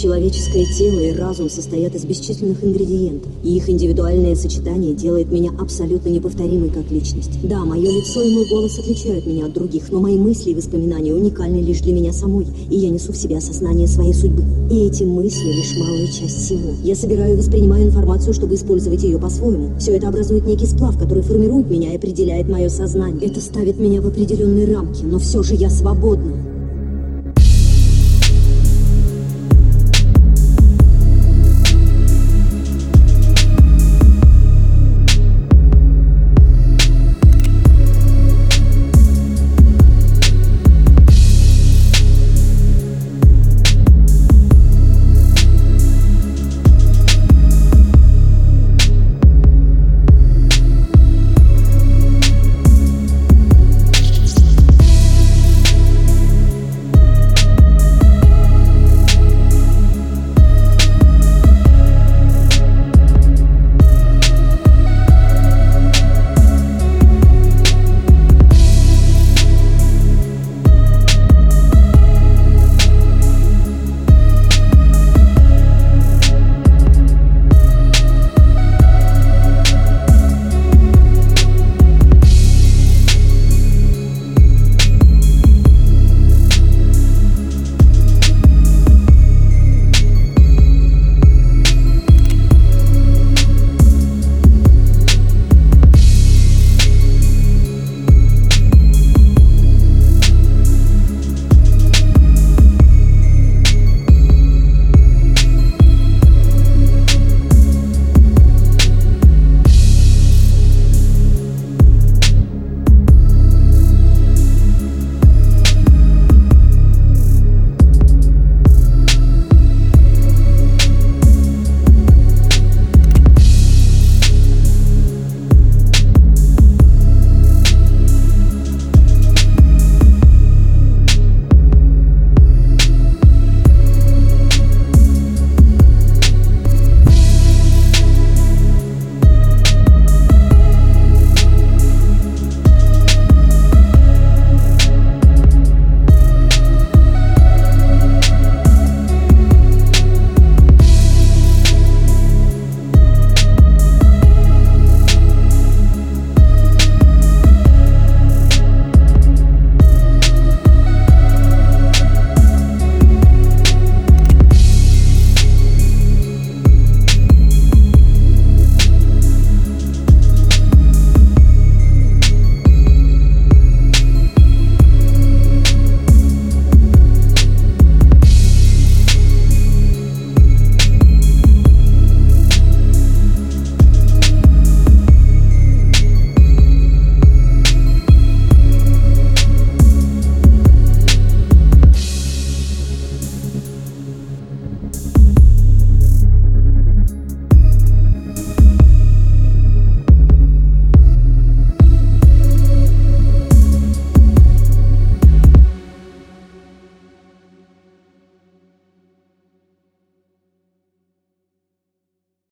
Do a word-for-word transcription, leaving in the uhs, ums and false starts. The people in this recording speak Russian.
Человеческое тело и разум состоят из бесчисленных ингредиентов, и их индивидуальное сочетание делает меня абсолютно неповторимой как личность. Да, мое лицо и мой голос отличают меня от других, но мои мысли и воспоминания уникальны лишь для меня самой, и я несу в себе осознание своей судьбы. И эти мысли лишь малая часть всего. Я собираю и воспринимаю информацию, чтобы использовать ее по-своему. Все это образует некий сплав, который формирует меня и определяет мое сознание. Это ставит меня в определенные рамки, но все же я свободна.